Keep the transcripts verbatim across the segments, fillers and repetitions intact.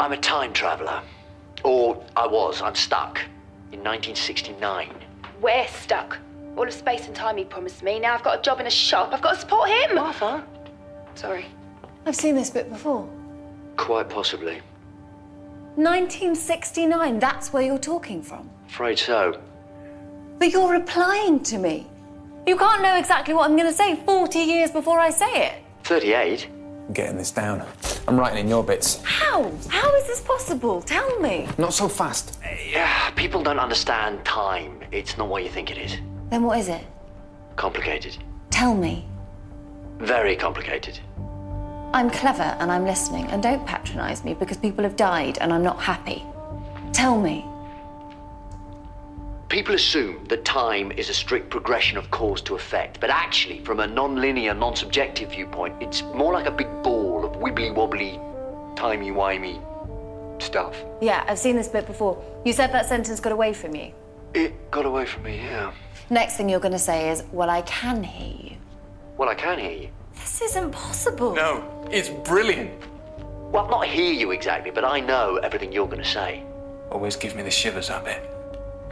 I'm a time traveller. Or I was. I'm stuck. In nineteen sixty-nine. We're stuck. All of space and time he promised me. Now I've got a job in a shop. I've got to support him. Martha? Sorry. I've seen this bit before. Quite possibly. nineteen sixty-nine, that's where you're talking from? Afraid so. But you're replying to me. You can't know exactly what I'm going to say forty years before I say it. thirty-eight? I'm getting this down. I'm writing in your bits. How? How is this possible? Tell me. Not so fast. Uh, people don't understand time. It's not what you think it is. Then what is it? Complicated. Tell me. Very complicated. I'm clever and I'm listening, and don't patronise me because people have died and I'm not happy. Tell me. People assume that time is a strict progression of cause to effect, but actually, from a non-linear, non-subjective viewpoint, it's more like a big ball of wibbly-wobbly, timey-wimey stuff. Yeah, I've seen this bit before. You said that sentence got away from you. It got away from me, yeah. Next thing you're going to say is, well, I can hear you. Well, I can hear you. This isn't possible. No, it's brilliant. Well, I'll not hear you exactly, but I know everything you're going to say. Always gives me the shivers a bit.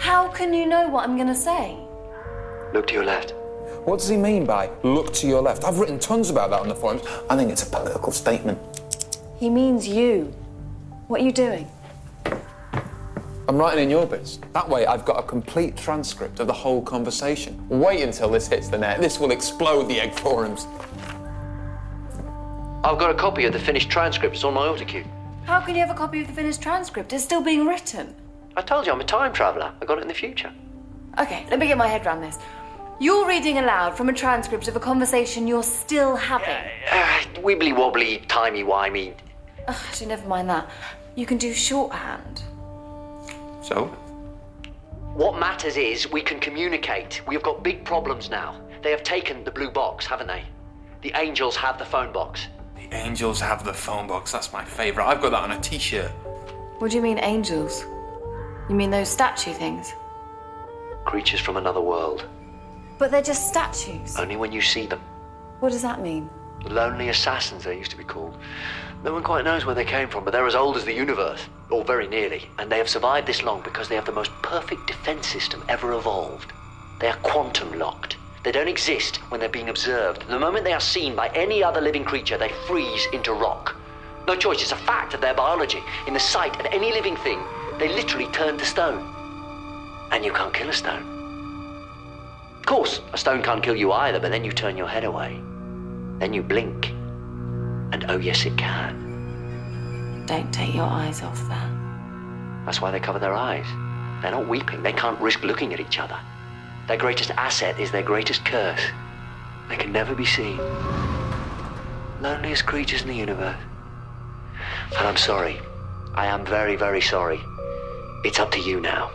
How can you know what I'm going to say? Look to your left. What does he mean by look to your left? I've written tons about that on the forums. I think it's a political statement. He means you. What are you doing? I'm writing in your bits. That way, I've got a complete transcript of the whole conversation. Wait until this hits the net. This will explode the egg forums. I've got a copy of the finished transcript. It's on my autocue. How can you have a copy of the finished transcript? It's still being written. I told you I'm a time traveller. I got it in the future. OK, let me get my head around this. You're reading aloud from a transcript of a conversation you're still having. Uh, uh, wibbly-wobbly, timey-wimey. Oh, actually, never mind that. You can do shorthand. So? What matters is we can communicate. We've got big problems now. They have taken the blue box, haven't they? The angels have the phone box. The angels have the phone box. That's my favourite. I've got that on a T-shirt. What do you mean, angels? You mean those statue things? Creatures from another world. But they're just statues. Only when you see them. What does that mean? Lonely assassins, they used to be called. No one quite knows where they came from, but they're as old as the universe, or very nearly. And they have survived this long because they have the most perfect defence system ever evolved. They are quantum locked. They don't exist when they're being observed. The moment they are seen by any other living creature, they freeze into rock. No choice, it's a fact of their biology. In the sight of any living thing, they literally turn to stone. And you can't kill a stone. Of course, a stone can't kill you either, but then you turn your head away. Then you blink. And oh yes, it can. Don't take your eyes off that. That's why they cover their eyes. They're not weeping. They can't risk looking at each other. Their greatest asset is their greatest curse. They can never be seen. Loneliest creatures in the universe. And I'm sorry. I am very, very sorry. It's up to you now.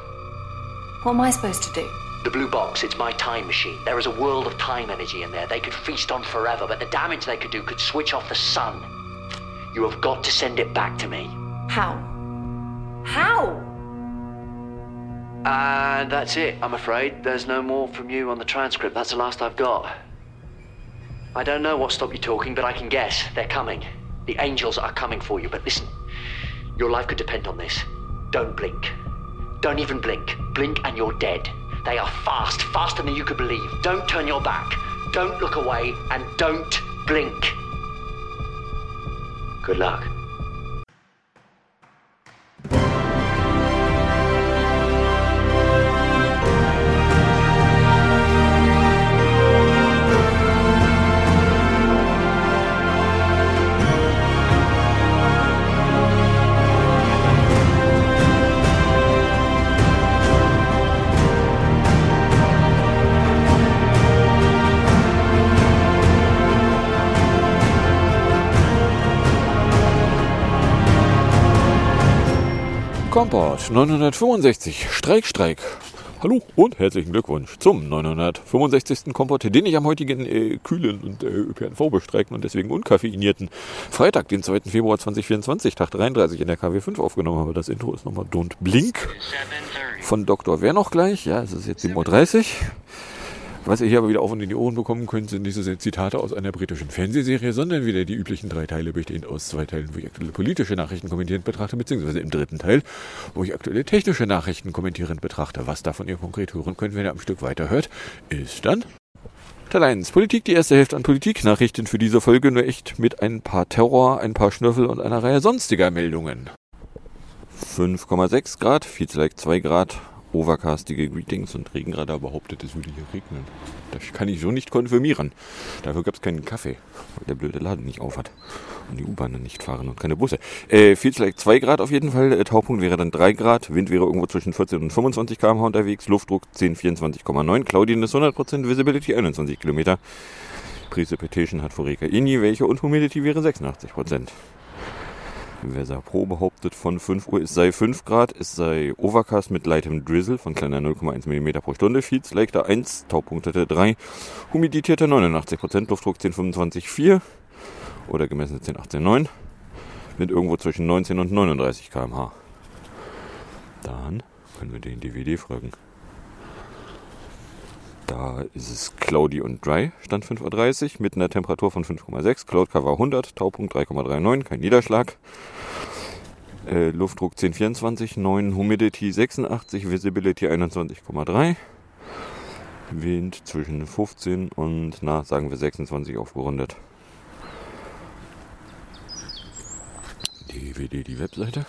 What am I supposed to do? The blue box, it's my time machine. There is a world of time energy in there. They could feast on forever, but the damage they could do could switch off the sun. You have got to send it back to me. How? How? And that's it, I'm afraid. There's no more from you on the transcript. That's the last I've got. I don't know what stopped you talking, but I can guess. They're coming. The angels are coming for you. But listen, your life could depend on this. Don't blink. Don't even blink. Blink and you're dead. They are fast, faster than you could believe. Don't turn your back. Don't look away and don't blink. Good luck. Campact neunhundertfünfundsechzig, Streik, Streik. Hallo und herzlichen Glückwunsch zum neunhundertfünfundsechzigsten Campact, den ich am heutigen äh, kühlen und äh, ÖPNV-bestreikten und deswegen unkaffeinierten Freitag, den zweiten Februar zweitausendvierundzwanzig, Tag dreiunddreißig in der K W fünf aufgenommen habe. Das Intro ist nochmal Don't Blink von Doktor Wer noch gleich. Ja, es ist jetzt sieben Uhr dreißig. Was ihr hier aber wieder auf und in die Ohren bekommen könnt, sind nicht so sehr Zitate aus einer britischen Fernsehserie, sondern wieder die üblichen drei Teile, bestehend aus zwei Teilen, wo ich aktuelle politische Nachrichten kommentierend betrachte, beziehungsweise im dritten Teil, wo ich aktuelle technische Nachrichten kommentierend betrachte. Was davon ihr konkret hören könnt, wenn ihr am Stück weiterhört, ist dann Teil eins. Politik, die erste Hälfte an Politiknachrichten für diese Folge, nur echt mit ein paar Terror, ein paar Schnüffel und einer Reihe sonstiger Meldungen. fünf Komma sechs Grad, viel zu leicht zwei Grad. Overcastige Greetings und Regenradar behauptet, es würde hier regnen. Das kann ich so nicht konfirmieren. Dafür gab es keinen Kaffee, weil der blöde Laden nicht auf hat. Und die U-Bahnen nicht fahren und keine Busse. Äh, viel zu leicht zwei Grad auf jeden Fall. Äh, Taupunkt wäre dann drei Grad. Wind wäre irgendwo zwischen vierzehn und fünfundzwanzig Kilometer pro Stunde unterwegs. Luftdruck zehn, vierundzwanzig Komma neun. Cloudiness ist hundert Prozent. Visibility einundzwanzig Kilometer. Precipitation hat Vorreka Inni, welche und Humidity wäre sechsundachtzig Prozent. Weser Pro behauptet, von fünf Uhr es sei fünf Grad, es sei Overcast mit leichtem Drizzle von kleiner null Komma eins Millimeter pro Stunde, viel zu leichter eins, Taupunkt hätte drei, Humidität neunundachtzig Prozent, Luftdruck zehn Komma fünfundzwanzig Komma vier oder gemessen zehn Komma achtzehn Komma neun mit irgendwo zwischen neunzehn und neununddreißig Kilometer pro Stunde. Dann können wir den D W D fragen. Da ist es cloudy und dry, Stand fünf Uhr dreißig, mit einer Temperatur von fünf Komma sechs, Cloud Cover hundert, Taupunkt drei Komma neununddreißig, kein Niederschlag, äh, Luftdruck zehn Komma vierundzwanzig, neun, Humidity sechsundachtzig, Visibility einundzwanzig Komma drei, Wind zwischen fünfzehn und, na, sagen wir sechsundzwanzig aufgerundet. D W D, die Webseite.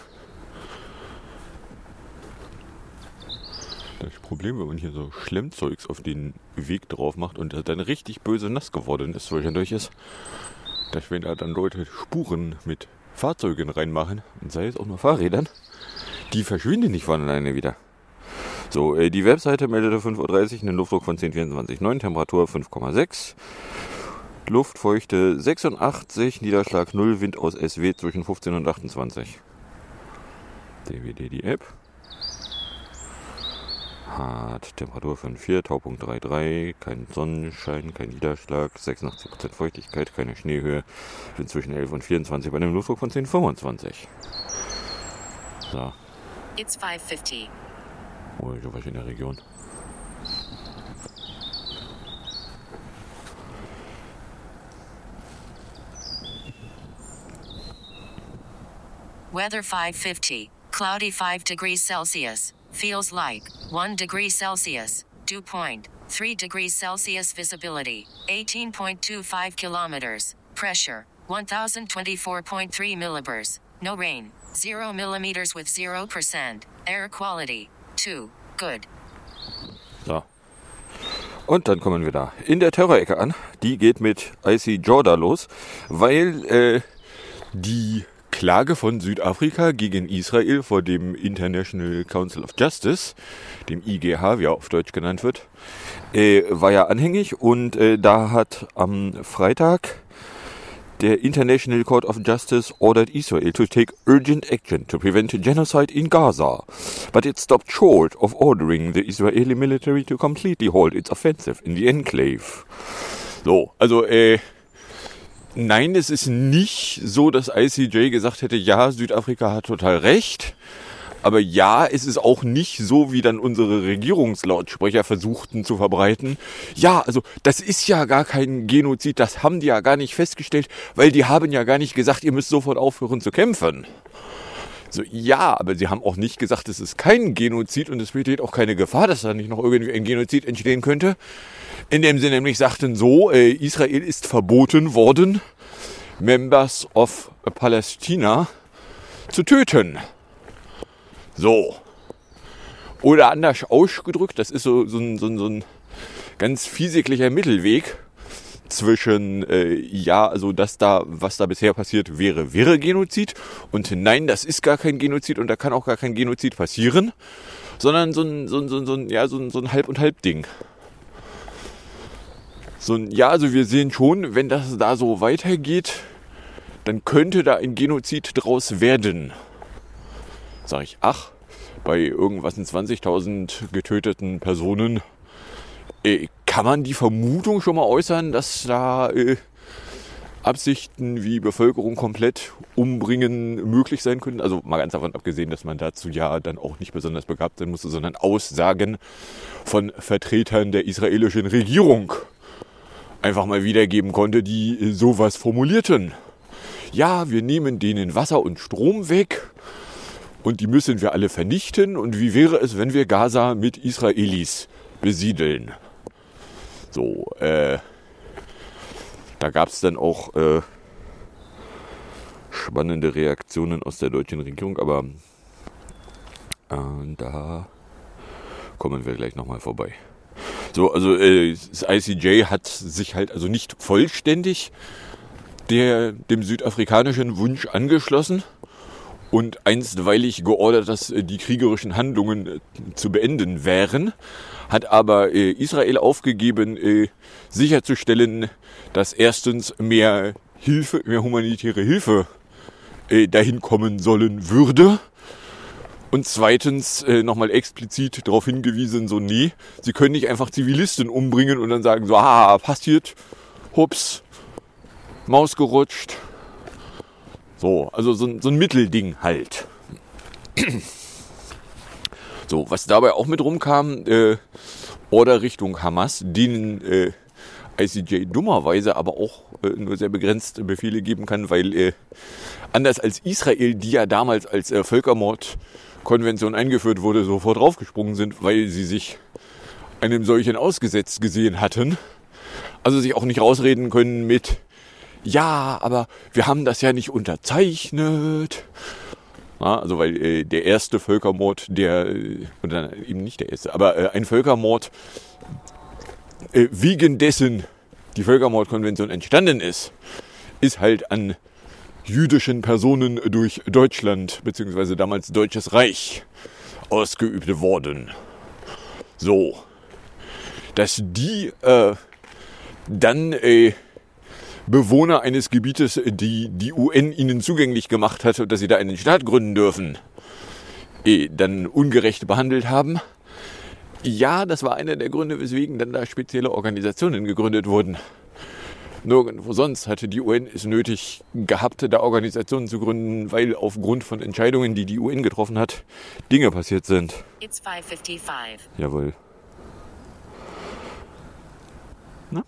Das Problem, wenn man hier so Schlemmzeugs auf den Weg drauf macht und das dann richtig böse nass geworden ist, zwischendurch ist, dass wenn da dann Leute Spuren mit Fahrzeugen reinmachen, und sei es auch nur Fahrrädern, die verschwinden nicht von alleine wieder. So, äh, die Webseite meldete fünf Uhr dreißig einen Luftdruck von zehn Komma vierundzwanzig Komma neun, Temperatur fünf Komma sechs, Luftfeuchte sechsundachtzig, Niederschlag null, Wind aus S W zwischen fünfzehn und achtundzwanzig. D W D die App. Hat Temperatur fünf Komma vier, Taupunkt drei Komma drei, kein Sonnenschein, kein Niederschlag, sechsundachtzig Prozent Feuchtigkeit, keine Schneehöhe, sind zwischen elf und vierundzwanzig bei einem Luftdruck von zehn Komma fünfundzwanzig. So. It's five fifty. Oh, ich war schon in der Region. Weather five fifty, cloudy five degrees Celsius. Feels like one degree Celsius, dew point, three degrees Celsius, visibility, eighteen point two five kilometers, pressure, one thousand twenty-four point three millibars, no rain, zero millimeters with zero percent, air quality, two, good. So. Und dann kommen wir da in der Terror-Ecke an. Die geht mit Icy Jordan los, weil äh, die Klage von Südafrika gegen Israel vor dem International Council of Justice, dem I G H, wie er auf Deutsch genannt wird, äh, war ja anhängig und äh, da hat am Freitag der International Court of Justice ordered Israel to take urgent action to prevent genocide in Gaza, but it stopped short of ordering the Israeli military to completely halt its offensive in the enclave. So, also äh, nein, es ist nicht so, dass I C J gesagt hätte, ja, Südafrika hat total recht. Aber ja, es ist auch nicht so, wie dann unsere Regierungslautsprecher versuchten zu verbreiten. Ja, also das ist ja gar kein Genozid, das haben die ja gar nicht festgestellt, weil die haben ja gar nicht gesagt, ihr müsst sofort aufhören zu kämpfen. So, ja, aber sie haben auch nicht gesagt, es ist kein Genozid und es besteht auch keine Gefahr, dass da nicht noch irgendwie ein Genozid entstehen könnte. In dem Sinne nämlich sagten so, äh, Israel ist verboten worden, Members of Palästina zu töten. So. Oder anders ausgedrückt, das ist so, so, ein, so, ein, so ein ganz fieseglicher Mittelweg zwischen, äh, ja, also das da, was da bisher passiert wäre, wäre Genozid und nein, das ist gar kein Genozid und da kann auch gar kein Genozid passieren, sondern so ein, so ein, so ein, so ein, ja, so ein, so ein Halb-und-Halb-Ding. So, ja, also wir sehen schon, wenn das da so weitergeht, dann könnte da ein Genozid draus werden. Sag ich, ach, bei irgendwas in zwanzigtausend getöteten Personen äh, kann man die Vermutung schon mal äußern, dass da äh, Absichten wie Bevölkerung komplett umbringen möglich sein können. Also mal ganz davon abgesehen, dass man dazu ja dann auch nicht besonders begabt sein musste, sondern Aussagen von Vertretern der israelischen Regierung einfach mal wiedergeben konnte, die sowas formulierten. Ja, wir nehmen denen Wasser und Strom weg und die müssen wir alle vernichten. Und wie wäre es, wenn wir Gaza mit Israelis besiedeln? So, äh, da gab es dann auch äh, spannende Reaktionen aus der deutschen Regierung, aber äh, da kommen wir gleich nochmal vorbei. So, also äh, das I C J hat sich halt also nicht vollständig der, dem südafrikanischen Wunsch angeschlossen und einstweilig geordert, dass die kriegerischen Handlungen zu beenden wären, hat aber äh, Israel aufgegeben, äh, sicherzustellen, dass erstens mehr Hilfe, mehr humanitäre Hilfe äh, dahin kommen sollen würde. Und zweitens äh, nochmal explizit darauf hingewiesen, so nee, sie können nicht einfach Zivilisten umbringen und dann sagen, so, ah, passiert, hups, Maus gerutscht. So, also so, so ein Mittelding halt. So, was dabei auch mit rumkam, äh, Order Richtung Hamas, denen äh, I C J dummerweise aber auch äh, nur sehr begrenzt Befehle geben kann, weil äh, anders als Israel, die ja damals als äh, Völkermord Konvention eingeführt wurde, sofort draufgesprungen sind, weil sie sich einem solchen ausgesetzt gesehen hatten. Also sich auch nicht rausreden können mit, ja, aber wir haben das ja nicht unterzeichnet. Na, also weil äh, der erste Völkermord, der, oder eben nicht der erste, aber äh, ein Völkermord, äh, wegen dessen die Völkermordkonvention entstanden ist, ist halt an jüdischen Personen durch Deutschland, beziehungsweise damals Deutsches Reich, ausgeübt worden. So, dass die äh, dann äh, Bewohner eines Gebietes, die die U N ihnen zugänglich gemacht hat, dass sie da einen Staat gründen dürfen, äh, dann ungerecht behandelt haben. Ja, das war einer der Gründe, weswegen dann da spezielle Organisationen gegründet wurden. Nirgendwo sonst hatte die U N es nötig gehabt, da Organisationen zu gründen, weil aufgrund von Entscheidungen, die die U N getroffen hat, Dinge passiert sind. It's five fifty-five. Jawohl. Na?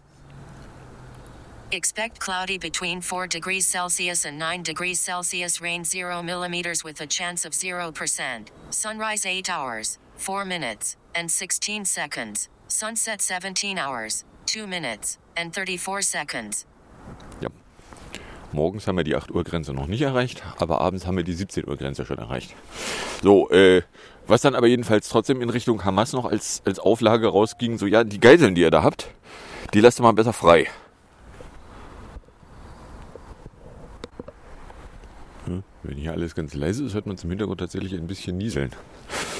Expect cloudy between four degrees Celsius and nine degrees Celsius, rain zero millimeters with a chance of zero percent. Sunrise eight hours, four minutes and sixteen seconds. Sunset seventeen hours, two minutes. And thirty-four seconds. Ja. Morgens haben wir die acht Uhr Grenze noch nicht erreicht, aber abends haben wir die siebzehn Uhr Grenze schon erreicht. So, äh, was dann aber jedenfalls trotzdem in Richtung Hamas noch als, als Auflage rausging, so ja, die Geiseln, die ihr da habt, die lasst ihr mal besser frei. Hm, wenn hier alles ganz leise ist, hört man zum Hintergrund tatsächlich ein bisschen nieseln.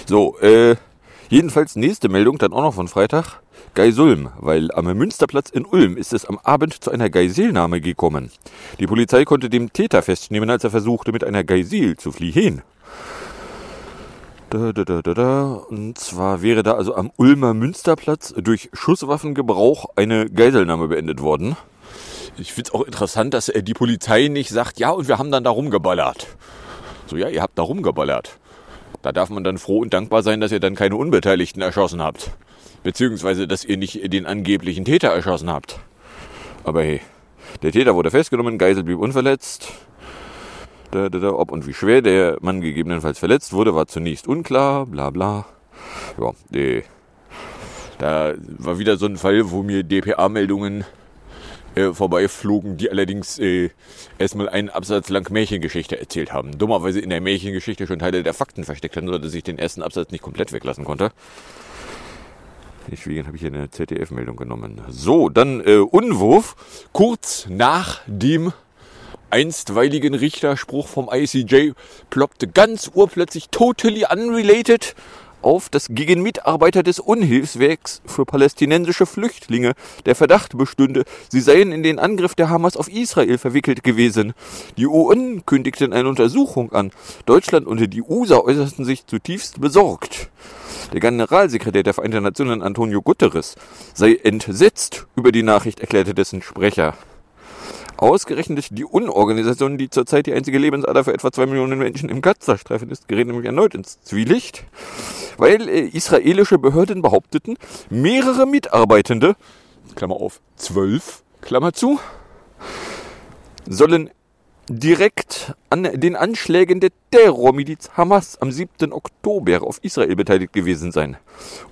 So, äh, jedenfalls nächste Meldung, dann auch noch von Freitag, Geisulm, weil am Münsterplatz in Ulm ist es am Abend zu einer Geiselnahme gekommen. Die Polizei konnte den Täter festnehmen, als er versuchte, mit einer Geisel zu fliehen. Da, da, da, da, da. Und zwar wäre da also am Ulmer Münsterplatz durch Schusswaffengebrauch eine Geiselnahme beendet worden. Ich finde es auch interessant, dass die Polizei nicht sagt, ja, und wir haben dann da rumgeballert. So, ja, ihr habt da rumgeballert. Da darf man dann froh und dankbar sein, dass ihr dann keine Unbeteiligten erschossen habt. Beziehungsweise, dass ihr nicht den angeblichen Täter erschossen habt. Aber hey, der Täter wurde festgenommen, Geisel blieb unverletzt. Da, da, da, ob und wie schwer der Mann gegebenenfalls verletzt wurde, war zunächst unklar, bla bla. Ja, nee. Da war wieder so ein Fall, wo mir D P A-Meldungen äh, vorbeiflogen, die allerdings äh, erstmal einen Absatz lang Märchengeschichte erzählt haben. Dummerweise in der Märchengeschichte schon Teile der Fakten versteckt haben, sodass ich den ersten Absatz nicht komplett weglassen konnte. Deswegen habe ich hier eine Z D F-Meldung genommen. So, dann äh, Unwurf. Kurz nach dem einstweiligen Richterspruch vom I C J ploppte ganz urplötzlich totally unrelated auf, dass gegen Mitarbeiter des Unhilfswerks für palästinensische Flüchtlinge der Verdacht bestünde, sie seien in den Angriff der Hamas auf Israel verwickelt gewesen. Die U N kündigten eine Untersuchung an. Deutschland und die U S A äußerten sich zutiefst besorgt. Der Generalsekretär der Vereinten Nationen, Antonio Guterres, sei entsetzt über die Nachricht, erklärte dessen Sprecher. Ausgerechnet die U N-Organisation, die zurzeit die einzige Lebensader für etwa zwei Millionen Menschen im Gazastreifen ist, gerät nämlich erneut ins Zwielicht, weil äh, israelische Behörden behaupteten, mehrere Mitarbeitende, Klammer auf, zwölf, Klammer zu, sollen direkt an den Anschlägen der Terrormiliz Hamas am siebten Oktober auf Israel beteiligt gewesen sein.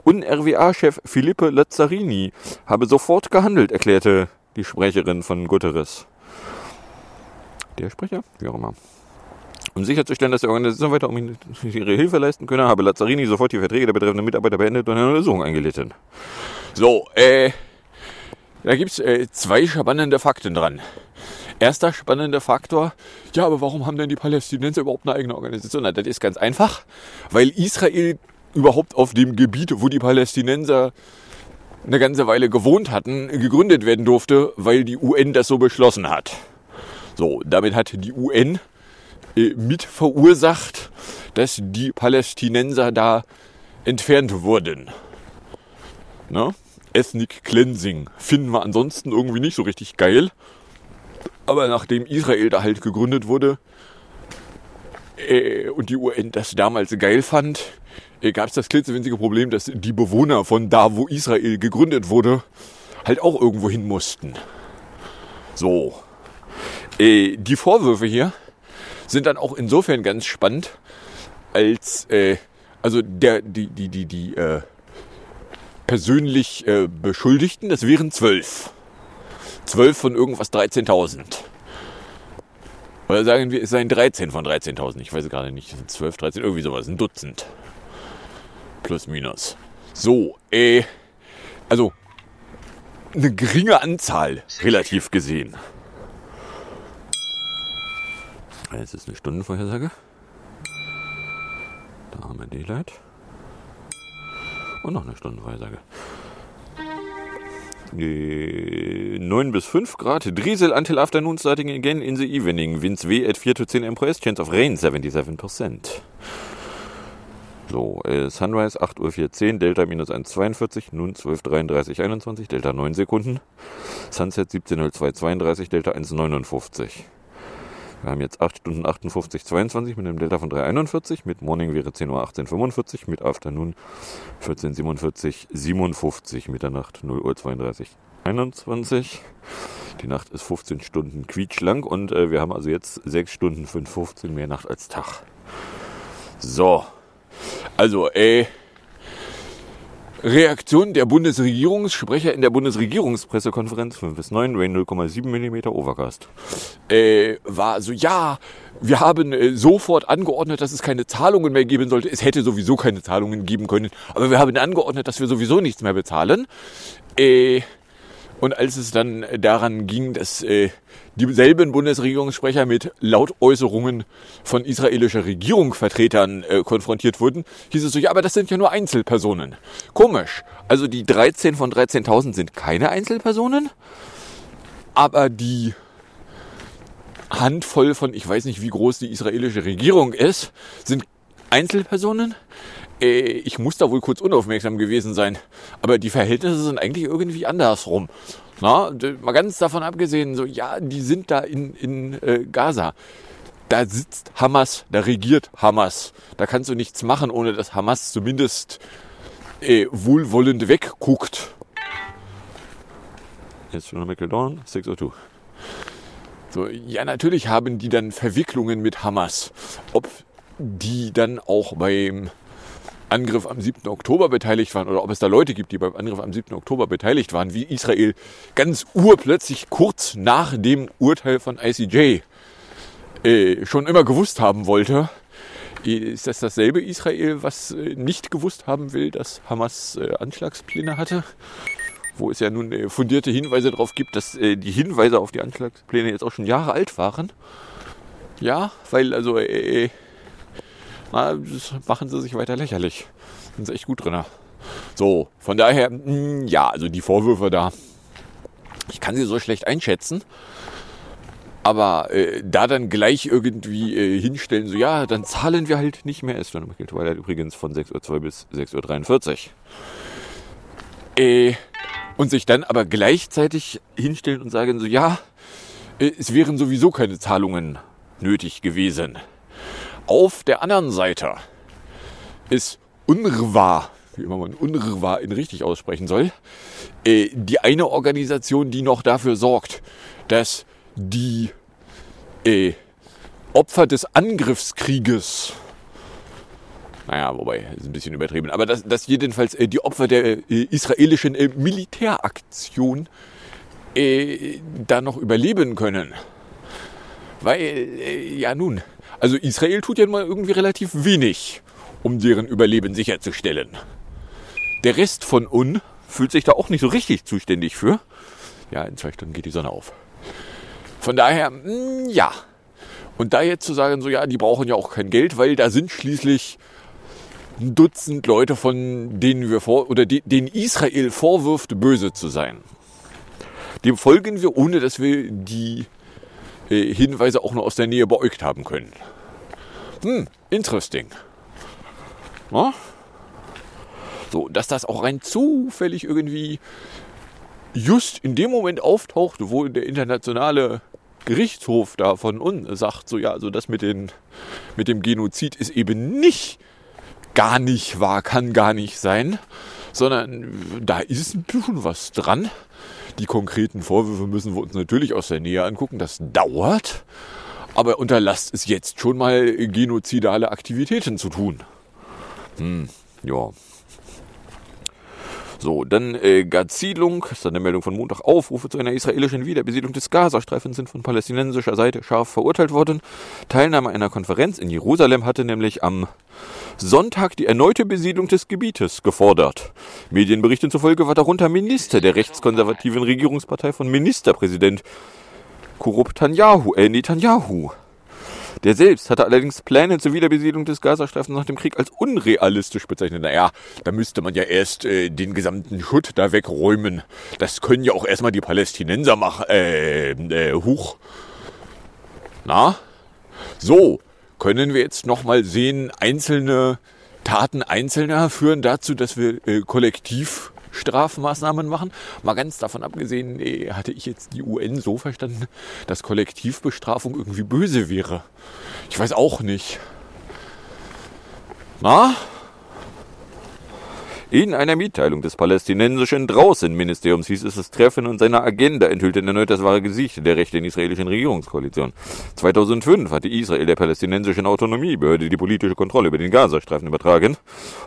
U N R W A-Chef Philippe Lazzarini habe sofort gehandelt, erklärte die Sprecherin von Guterres. Der Sprecher? Wie auch immer. Um sicherzustellen, dass die Organisation weiter um ihre Hilfe leisten könne, habe Lazzarini sofort die Verträge der betreffenden Mitarbeiter beendet und eine Untersuchung eingeleitet. So, äh, da gibt's äh, zwei spannende Fakten dran. Erster spannender Faktor, ja, aber warum haben denn die Palästinenser überhaupt eine eigene Organisation? Na, das ist ganz einfach, weil Israel überhaupt auf dem Gebiet, wo die Palästinenser eine ganze Weile gewohnt hatten, gegründet werden durfte, weil die U N das so beschlossen hat. So, damit hat die U N äh, mit verursacht, dass die Palästinenser da entfernt wurden. Ne? Ethnic Cleansing finden wir ansonsten irgendwie nicht so richtig geil. Aber nachdem Israel da halt gegründet wurde äh, und die U N das damals geil fand, äh, gab es das klitzewinzige Problem, dass die Bewohner von da, wo Israel gegründet wurde, halt auch irgendwo hin mussten. So. Äh, die Vorwürfe hier sind dann auch insofern ganz spannend, als äh, also der, die, die, die, die äh, persönlich äh, Beschuldigten, das wären zwölf. zwölf von irgendwas dreizehntausend. Oder sagen wir, es seien dreizehn von dreizehntausend. Ich weiß es gerade nicht. Das sind zwölf, dreizehn, irgendwie sowas. Ein Dutzend. Plus, minus. So, äh, also, eine geringe Anzahl, relativ gesehen. Es ist eine Stundenvorhersage. Da haben wir Daylight. Und noch eine Stundenvorhersage. neun bis fünf Grad. Drizzle until afternoon starting again in the evening. Winds W at four to ten M P S. Chance of rain seventy-seven percent. So, äh, Sunrise acht Uhr vierzehn. Delta minus eins Komma zweiundvierzig. Nun zwölf Uhr dreiunddreißig Komma einundzwanzig. Delta neun Sekunden. Sunset siebzehn Uhr zweiunddreißig. Delta eins Komma neunundfünfzig. Wir haben jetzt acht Stunden achtundfünfzig Komma zweiundzwanzig mit einem Delta von drei Komma einundvierzig. Mit Morning wäre zehn Uhr achtzehn Komma fünfundvierzig. Mit Afternoon vierzehn Uhr siebenundvierzig Komma siebenundfünfzig. Mitternacht null Uhr zweiunddreißig Komma einundzwanzig. Die Nacht ist fünfzehn Stunden quietschlang und äh, wir haben also jetzt sechs Stunden fünf Komma fünfzehn mehr Nacht als Tag. So, also äh, Reaktion der Bundesregierungssprecher in der Bundesregierungspressekonferenz fünf bis neun, Rain null Komma sieben Millimeter, Overcast. Äh, war so, ja, wir haben äh, sofort angeordnet, dass es keine Zahlungen mehr geben sollte. Es hätte sowieso keine Zahlungen geben können, aber wir haben angeordnet, dass wir sowieso nichts mehr bezahlen. Äh, und als es dann daran ging, dass äh, dieselben Bundesregierungssprecher mit Lautäußerungen von israelischer Regierung Vertretern äh, konfrontiert wurden, hieß es so, ja, aber das sind ja nur Einzelpersonen. Komisch. Also die dreizehn von dreizehntausend sind keine Einzelpersonen, aber die Handvoll von, ich weiß nicht, wie groß die israelische Regierung ist, sind Einzelpersonen. Äh, ich muss da wohl kurz unaufmerksam gewesen sein, aber die Verhältnisse sind eigentlich irgendwie andersrum. Na, mal ganz davon abgesehen, so, ja, die sind da in, in äh, Gaza. Da sitzt Hamas, da regiert Hamas. Da kannst du nichts machen, ohne dass Hamas zumindest äh, wohlwollend wegguckt. Jetzt schon Michael Dorn, sechs Uhr zwei. So, ja, natürlich haben die dann Verwicklungen mit Hamas. Ob die dann auch beim Angriff am siebten Oktober beteiligt waren oder ob es da Leute gibt, die beim Angriff am siebten Oktober beteiligt waren, wie Israel ganz urplötzlich kurz nach dem Urteil von I C J äh, schon immer gewusst haben wollte. Ist das dasselbe Israel, was äh, nicht gewusst haben will, dass Hamas äh, Anschlagspläne hatte? Wo es ja nun äh, fundierte Hinweise darauf gibt, dass äh, die Hinweise auf die Anschlagspläne jetzt auch schon Jahre alt waren. Ja, weil also... Äh, Na, das machen sie sich weiter lächerlich. Sind sie echt gut drin. So, von daher, mh, ja, also die Vorwürfe da, ich kann sie so schlecht einschätzen, aber äh, da dann gleich irgendwie äh, hinstellen, so ja, dann zahlen wir halt nicht mehr. Ist dann übrigens von sechs Uhr zwei bis sechs Uhr dreiundvierzig. Äh, und sich dann aber gleichzeitig hinstellen und sagen so, ja, es wären sowieso keine Zahlungen nötig gewesen. Auf der anderen Seite ist UNRWA, wie immer man UNRWA in richtig aussprechen soll, die eine Organisation, die noch dafür sorgt, dass die Opfer des Angriffskrieges, naja, wobei, ist ein bisschen übertrieben, aber dass, dass jedenfalls die Opfer der israelischen Militäraktion da noch überleben können. Weil, ja nun, also Israel tut ja mal irgendwie relativ wenig, um deren Überleben sicherzustellen. Der Rest von U N fühlt sich da auch nicht so richtig zuständig für. Ja, in zwei Stunden geht die Sonne auf. Von daher, mh, ja. Und da jetzt zu sagen, so ja, die brauchen ja auch kein Geld, weil da sind schließlich ein Dutzend Leute, von denen wir vor oder die, denen Israel vorwirft, böse zu sein. Dem folgen wir, ohne dass wir die Hinweise auch nur aus der Nähe beäugt haben können. Hm, interesting. Na? So, dass das auch rein zufällig irgendwie just in dem Moment auftaucht, wo der internationale Gerichtshof da von uns sagt, so ja, also das mit, den, mit dem Genozid ist eben nicht, gar nicht wahr, kann gar nicht sein, sondern da ist ein bisschen was dran. Die konkreten Vorwürfe müssen wir uns natürlich aus der Nähe angucken. Das dauert. Aber unterlasst es jetzt schon mal, genozidale Aktivitäten zu tun. Hm, ja. So, dann äh, Gazilung. Das ist eine Meldung von Montag. Aufrufe zu einer israelischen Wiederbesiedlung des Gazastreifens sind von palästinensischer Seite scharf verurteilt worden. Teilnahme einer Konferenz in Jerusalem hatte nämlich am Sonntag die erneute Besiedlung des Gebietes gefordert. Medienberichten zufolge war darunter Minister der rechtskonservativen Regierungspartei von Ministerpräsident Netanyahu, äh Netanyahu. Der selbst hatte allerdings Pläne zur Wiederbesiedlung des Gazastreifens nach dem Krieg als unrealistisch bezeichnet. Naja, da müsste man ja erst äh, den gesamten Schutt da wegräumen. Das können ja auch erstmal die Palästinenser machen. Äh, äh, huch. Na? So. Können wir jetzt nochmal sehen, einzelne Taten Einzelner führen dazu, dass wir äh, kollektiv Strafmaßnahmen machen? Mal ganz davon abgesehen, äh, hatte ich jetzt die U N so verstanden, dass Kollektivbestrafung irgendwie böse wäre. Ich weiß auch nicht. Na? In einer Mitteilung des palästinensischen Draußenministeriums hieß es, das Treffen und seine Agenda enthüllten erneut das wahre Gesicht der rechten israelischen Regierungskoalition. zweitausendfünf hatte Israel der palästinensischen Autonomiebehörde die politische Kontrolle über den Gazastreifen übertragen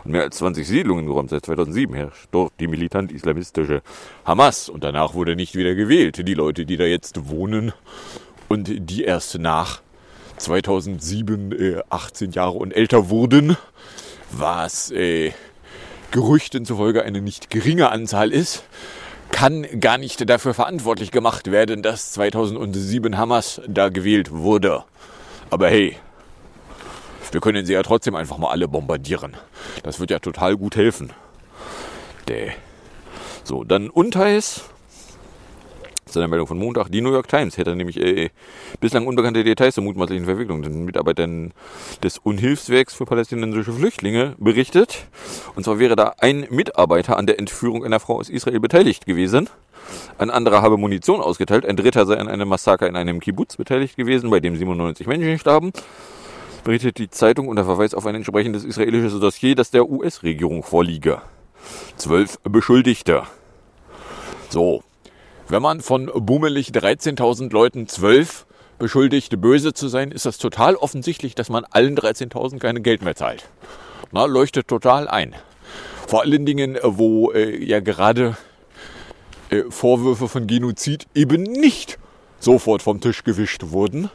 und mehr als zwanzig Siedlungen geräumt. Seit zweitausendsieben herrscht dort die militant-islamistische Hamas und danach wurde nicht wieder gewählt. Die Leute, die da jetzt wohnen und die erst nach zweitausendsieben äh, achtzehn Jahre und älter wurden, was äh, Gerüchten zufolge eine nicht geringe Anzahl ist, kann gar nicht dafür verantwortlich gemacht werden, dass zweitausendsieben Hamas da gewählt wurde. Aber hey, wir können sie ja trotzdem einfach mal alle bombardieren. Das wird ja total gut helfen. Däh. So, dann Unteils. Das ist eine Meldung von Montag. Die New York Times hätte nämlich äh, bislang unbekannte Details zur mutmaßlichen Verwicklung den Mitarbeitern des U N-Hilfswerks für palästinensische Flüchtlinge berichtet. Und zwar wäre da ein Mitarbeiter an der Entführung einer Frau aus Israel beteiligt gewesen. Ein anderer habe Munition ausgeteilt. Ein dritter sei an einem Massaker in einem Kibbutz beteiligt gewesen, bei dem siebenundneunzig Menschen starben. Berichtet die Zeitung unter Verweis auf ein entsprechendes israelisches Dossier, das der U S-Regierung vorliege. Zwölf Beschuldigte. So. Wenn man von bummelig dreizehntausend Leuten zwölf beschuldigt, böse zu sein, ist das total offensichtlich, dass man allen dreizehntausend kein Geld mehr zahlt. Na, leuchtet total ein. Vor allen Dingen, wo äh, ja gerade äh, Vorwürfe von Genozid eben nicht sofort vom Tisch gewischt wurden,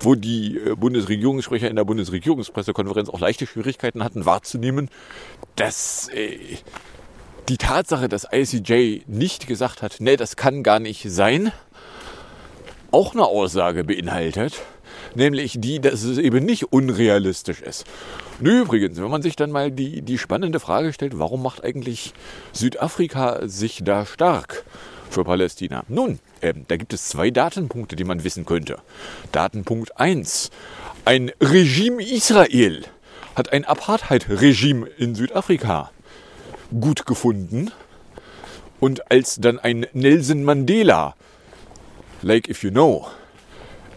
wo die äh, Bundesregierungssprecher in der Bundesregierungspressekonferenz auch leichte Schwierigkeiten hatten, wahrzunehmen, dass äh, die Tatsache, dass I C J nicht gesagt hat, nee, das kann gar nicht sein, auch eine Aussage beinhaltet, nämlich die, dass es eben nicht unrealistisch ist. Und übrigens, wenn man sich dann mal die, die spannende Frage stellt, warum macht eigentlich Südafrika sich da stark für Palästina? Nun, ähm, da gibt es zwei Datenpunkte, die man wissen könnte. Datenpunkt eins, ein Regime Israel hat ein Apartheid-Regime in Südafrika gut gefunden. Und als dann ein Nelson Mandela Like If You Know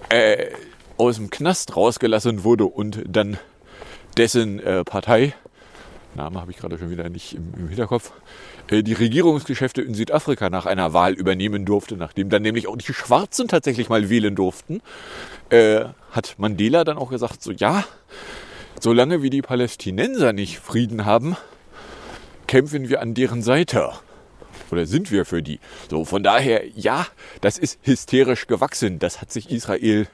äh, aus dem Knast rausgelassen wurde und dann dessen äh, Partei, Name habe ich gerade schon wieder nicht im, im Hinterkopf, äh, die Regierungsgeschäfte in Südafrika nach einer Wahl übernehmen durfte, nachdem dann nämlich auch die Schwarzen tatsächlich mal wählen durften, äh, hat Mandela dann auch gesagt, so ja, solange wir die Palästinenser nicht Frieden haben, kämpfen wir an deren Seite. Oder sind wir für die? So, von daher, ja, das ist hysterisch gewachsen. Das hat sich Israel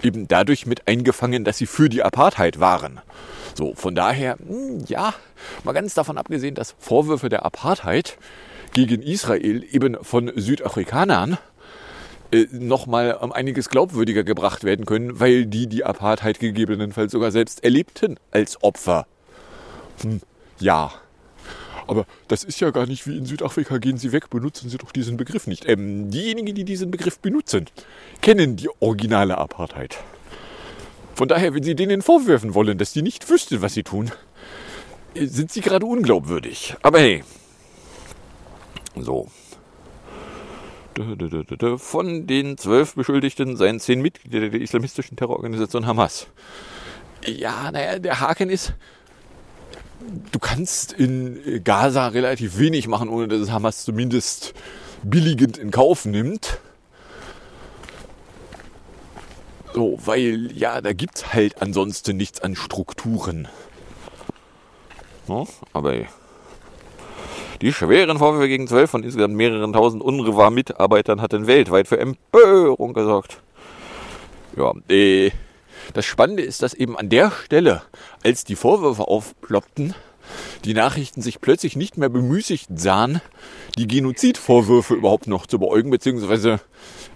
eben dadurch mit eingefangen, dass sie für die Apartheid waren. So, von daher, mh, ja, mal ganz davon abgesehen, dass Vorwürfe der Apartheid gegen Israel eben von Südafrikanern äh, nochmal um einiges glaubwürdiger gebracht werden können, weil die die Apartheid gegebenenfalls sogar selbst erlebten als Opfer. Hm, ja. Aber das ist ja gar nicht wie in Südafrika, gehen Sie weg, benutzen Sie doch diesen Begriff nicht. Ähm, diejenigen, die diesen Begriff benutzen, kennen die originale Apartheid. Von daher, wenn Sie denen vorwerfen wollen, dass die nicht wüssten, was sie tun, sind sie gerade unglaubwürdig. Aber hey. So. Von den zwölf Beschuldigten seien zehn Mitglieder der islamistischen Terrororganisation Hamas. Ja, naja, der Haken ist, du kannst in Gaza relativ wenig machen, ohne dass es Hamas zumindest billigend in Kauf nimmt. So, weil, ja, da gibt's halt ansonsten nichts an Strukturen. No, aber die schweren Vorwürfe gegen zwölf von insgesamt mehreren tausend UNRWA-Mitarbeitern hatten weltweit für Empörung gesorgt. Ja, äh... Das Spannende ist, dass eben an der Stelle, als die Vorwürfe aufploppten, die Nachrichten sich plötzlich nicht mehr bemüßigt sahen, die Genozidvorwürfe überhaupt noch zu beäugen, beziehungsweise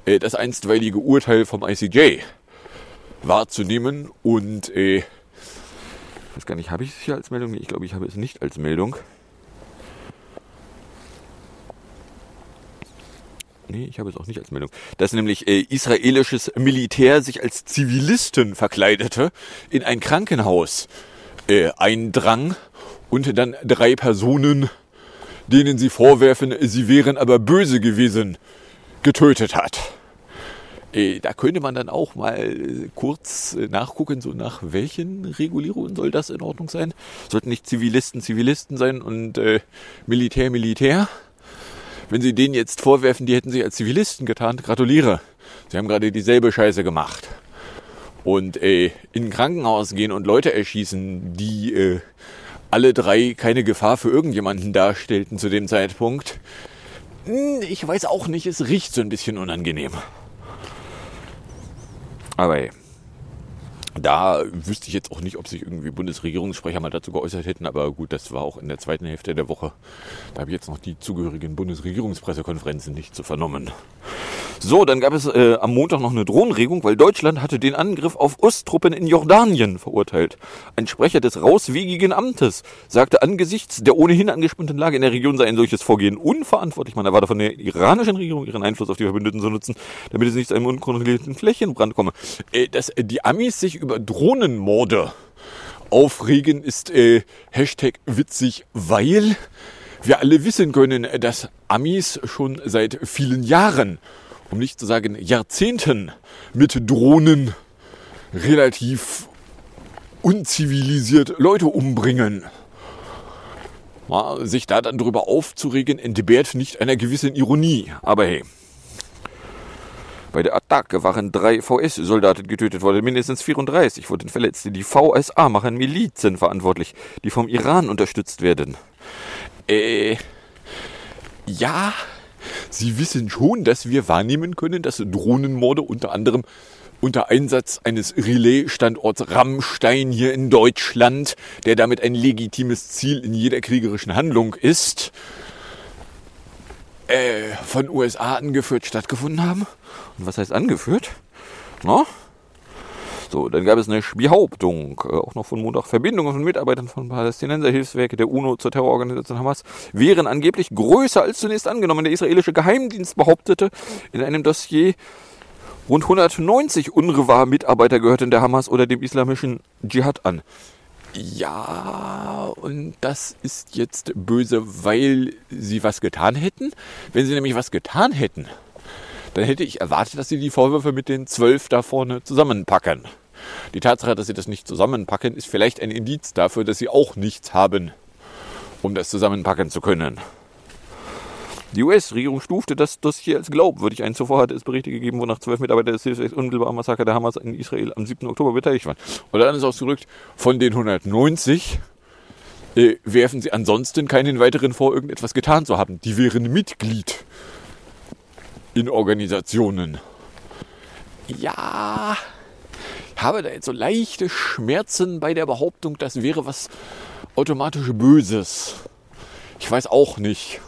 äh, das einstweilige Urteil vom I C J wahrzunehmen. Und, äh, ich weiß gar nicht, habe ich es hier als Meldung? Nee, ich glaube, ich habe es nicht als Meldung. Nee, ich habe es auch nicht als Meldung, dass nämlich äh, israelisches Militär sich als Zivilisten verkleidete, in ein Krankenhaus äh, eindrang und dann drei Personen, denen sie vorwerfen, sie wären aber böse gewesen, getötet hat. Äh, da könnte man dann auch mal äh, kurz äh, nachgucken, so nach welchen Regulierungen soll das in Ordnung sein? Sollten nicht Zivilisten Zivilisten sein und äh, Militär Militär? Wenn Sie denen jetzt vorwerfen, die hätten sich als Zivilisten getarnt, gratuliere. Sie haben gerade dieselbe Scheiße gemacht. Und äh, in ein Krankenhaus gehen und Leute erschießen, die äh, alle drei keine Gefahr für irgendjemanden darstellten zu dem Zeitpunkt. Ich weiß auch nicht, es riecht so ein bisschen unangenehm. Aber ey, da wüsste ich jetzt auch nicht, ob sich irgendwie Bundesregierungssprecher mal dazu geäußert hätten. Aber gut, das war auch in der zweiten Hälfte der Woche. Da habe ich jetzt noch die zugehörigen Bundesregierungspressekonferenzen nicht zu vernommen. So, dann gab es äh, am Montag noch eine Drohnenregung, weil Deutschland hatte den Angriff auf U S-Truppen in Jordanien verurteilt. Ein Sprecher des rauswegigen Amtes sagte, angesichts der ohnehin angespannten Lage in der Region sei ein solches Vorgehen unverantwortlich. Man erwarte von der iranischen Regierung, ihren Einfluss auf die Verbündeten zu nutzen, damit es nicht zu einem unkontrollierten Flächenbrand komme. Äh, dass äh, die Amis sich über Drohnenmorde aufregen, ist äh, Hashtag witzig, weil wir alle wissen können, dass Amis schon seit vielen Jahren, um nicht zu sagen Jahrzehnten, mit Drohnen relativ unzivilisiert Leute umbringen. Ja, sich da dann drüber aufzuregen, entbehrt nicht einer gewissen Ironie. Aber hey. Bei der Attacke waren drei V S-Soldaten getötet worden, mindestens vierunddreißig wurden verletzt. Die V S A machen Milizen verantwortlich, die vom Iran unterstützt werden. Äh, ja, Sie wissen schon, dass wir wahrnehmen können, dass Drohnenmorde unter anderem unter Einsatz eines Relais-Standorts Rammstein hier in Deutschland, der damit ein legitimes Ziel in jeder kriegerischen Handlung ist, Äh, von U S A angeführt stattgefunden haben. Und was heißt angeführt? No? So, dann gab es eine Behauptung, äh, auch noch von Montag, Verbindungen von Mitarbeitern von Palästinenserhilfswerke der UNO zur Terrororganisation Hamas wären angeblich größer als zunächst angenommen. Der israelische Geheimdienst behauptete in einem Dossier, rund hundertneunzig UNRWA-Mitarbeiter gehörten der Hamas oder dem islamischen Dschihad an. Ja, und das ist jetzt böse, weil sie was getan hätten. Wenn sie nämlich was getan hätten, dann hätte ich erwartet, dass sie die Vorwürfe mit den zwölf da vorne zusammenpacken. Die Tatsache, dass sie das nicht zusammenpacken, ist vielleicht ein Indiz dafür, dass sie auch nichts haben, um das zusammenpacken zu können. Die U S-Regierung stufte das Dossier als glaubwürdig ein. Zuvor hatte es Berichte gegeben, wonach zwölf Mitarbeiter des Hilfswerks unmittelbar am Massaker der Hamas in Israel am siebten Oktober beteiligt waren. Und dann ist ausgedrückt, von den hundertneunzig äh, werfen sie ansonsten keinen weiteren vor, irgendetwas getan zu haben. Die wären Mitglied in Organisationen. Ja, ich habe da jetzt so leichte Schmerzen bei der Behauptung, das wäre was automatisch Böses. Ich weiß auch nicht.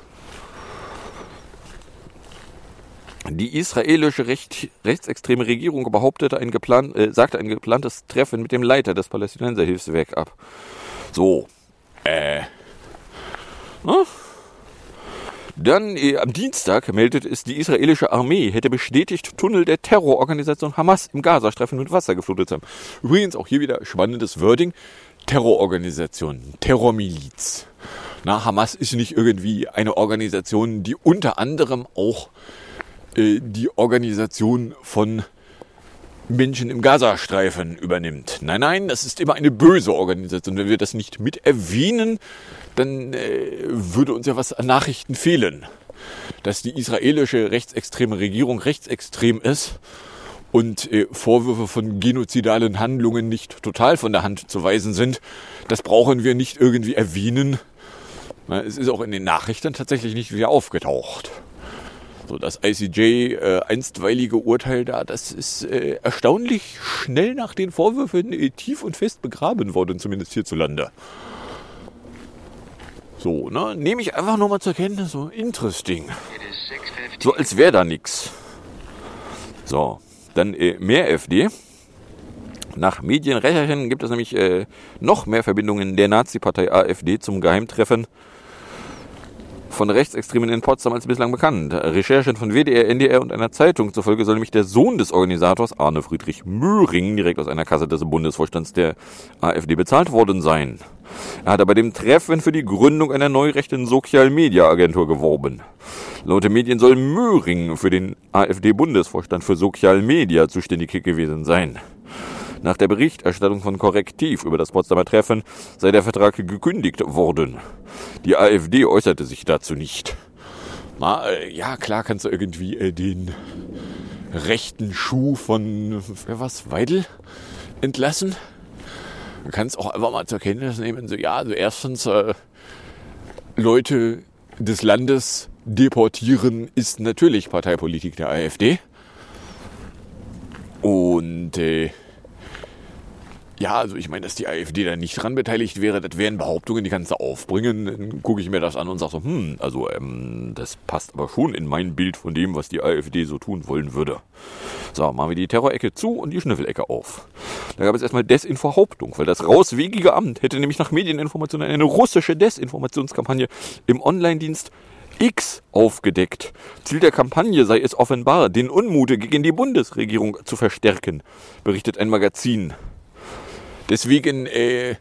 Die israelische Recht, rechtsextreme Regierung behauptete ein geplant, äh, sagte ein geplantes Treffen mit dem Leiter des Palästinenserhilfswerks ab. So. Äh. Na? Dann äh, am Dienstag meldete es, die israelische Armee hätte bestätigt, Tunnel der Terrororganisation Hamas im Gazastreifen mit Wasser geflutet zu haben. Übrigens auch hier wieder spannendes Wording. Terrororganisation, Terrormiliz. Na, Hamas ist nicht irgendwie eine Organisation, die unter anderem auch die Organisation von Menschen im Gazastreifen übernimmt. Nein, nein, das ist immer eine böse Organisation. Wenn wir das nicht mit erwähnen, dann äh, würde uns ja was an Nachrichten fehlen. Dass die israelische rechtsextreme Regierung rechtsextrem ist und äh, Vorwürfe von genozidalen Handlungen nicht total von der Hand zu weisen sind, das brauchen wir nicht irgendwie erwähnen. Na, es ist auch in den Nachrichten tatsächlich nicht wieder aufgetaucht. So, das I C J äh, einstweilige Urteil da, das ist äh, erstaunlich schnell nach den Vorwürfen äh, tief und fest begraben worden, zumindest hierzulande. So, ne, nehme ich einfach nochmal zur Kenntnis, so interesting. So, als wäre da nichts. So, dann äh, mehr F D. Nach Medienrecherchen gibt es nämlich äh, noch mehr Verbindungen der Nazi-Partei A F D zum Geheimtreffen von Rechtsextremen in Potsdam als bislang bekannt. Recherchen von W D R, N D R und einer Zeitung zufolge soll nämlich der Sohn des Organisators, Arne Friedrich Möhring, direkt aus einer Kasse des Bundesvorstands der A F D bezahlt worden sein. Er hatte bei dem Treffen für die Gründung einer neurechten Sozialmedia-Agentur geworben. Laut Medien soll Möhring für den A F D-Bundesvorstand für Sozialmedia zuständig gewesen sein. Nach der Berichterstattung von Korrektiv über das Potsdamer Treffen sei der Vertrag gekündigt worden. Die A F D äußerte sich dazu nicht. Na, äh, ja, klar kannst du irgendwie äh, den rechten Schuh von, wer war's, Weidel entlassen. Du kannst auch einfach mal zur Kenntnis nehmen, so, ja, also erstens, äh, Leute des Landes deportieren ist natürlich Parteipolitik der A F D. Und, äh, ja, also ich meine, dass die A F D da nicht dran beteiligt wäre, das wären Behauptungen, die kannst du aufbringen. Dann gucke ich mir das an und sage so, hm, also ähm, das passt aber schon in mein Bild von dem, was die A F D so tun wollen würde. So, machen wir die Terrorecke zu und die Schnüffelecke auf. Da gab es erstmal Desinforhauptung, weil das rauswegige Amt hätte nämlich nach Medieninformationen eine russische Desinformationskampagne im Online-Dienst X aufgedeckt. Ziel der Kampagne sei es offenbar, den Unmut gegen die Bundesregierung zu verstärken, berichtet ein Magazin. Deswegen äh,